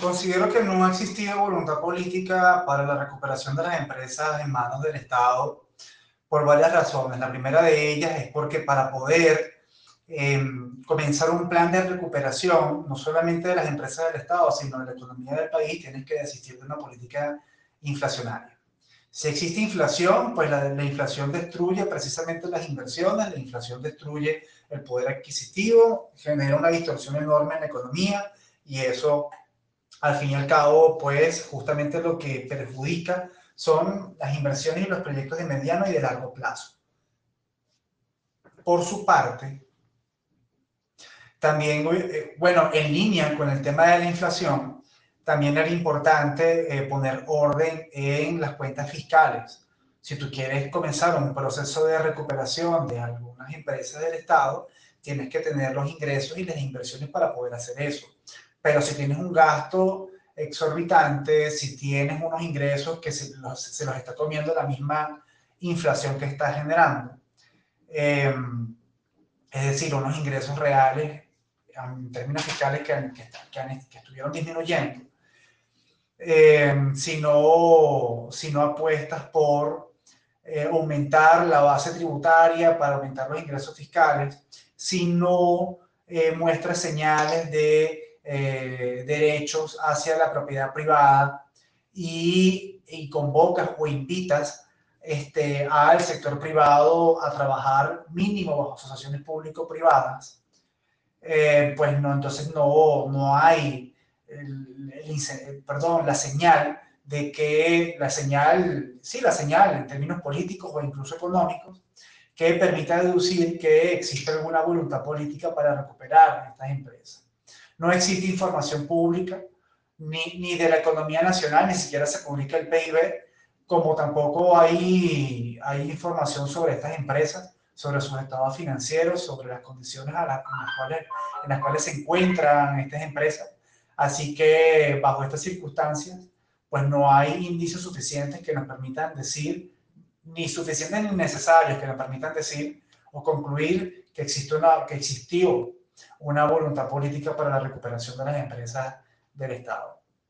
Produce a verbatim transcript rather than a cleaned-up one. Considero que no ha existido voluntad política para la recuperación de las empresas en manos del Estado por varias razones. La primera de ellas es porque para poder eh, comenzar un plan de recuperación, no solamente de las empresas del Estado, sino de la economía del país, tienes que desistir de una política inflacionaria. Si existe inflación, pues la, la inflación destruye precisamente las inversiones, la inflación destruye el poder adquisitivo, genera una distorsión enorme en la economía y eso, al fin y al cabo, pues justamente lo que perjudica son las inversiones y los proyectos de mediano y de largo plazo. Por su parte, también, bueno, en línea con el tema de la inflación, también era importante eh, poner orden en las cuentas fiscales. Si tú quieres comenzar un proceso de recuperación de algunas empresas del Estado, tienes que tener los ingresos y las inversiones para poder hacer eso. Pero si tienes un gasto exorbitante, si tienes unos ingresos que se los, se los está comiendo la misma inflación que está generando, eh, es decir, unos ingresos reales en términos fiscales que, que, que, han, que estuvieron disminuyendo, eh, si, no, si no apuestas por eh, aumentar la base tributaria para aumentar los ingresos fiscales, si no eh, muestras señales de Eh, derechos hacia la propiedad privada y, y convocas o invitas este, al sector privado a trabajar mínimo bajo asociaciones público-privadas, eh, pues no, entonces no, no hay el, el, perdón, la señal de que la señal, sí, la señal en términos políticos o incluso económicos que permita deducir que existe alguna voluntad política para recuperar estas empresas. No existe información pública, ni, ni de la economía nacional, ni siquiera se publica el P I B, como tampoco hay, hay información sobre estas empresas, sobre sus estados financieros, sobre las condiciones a las, en, las cuales, en las cuales se encuentran estas empresas. Así que bajo estas circunstancias, pues no hay indicios suficientes que nos permitan decir, ni suficientes ni necesarios que nos permitan decir o concluir que existe una, que existió una voluntad política para la recuperación de las empresas del Estado.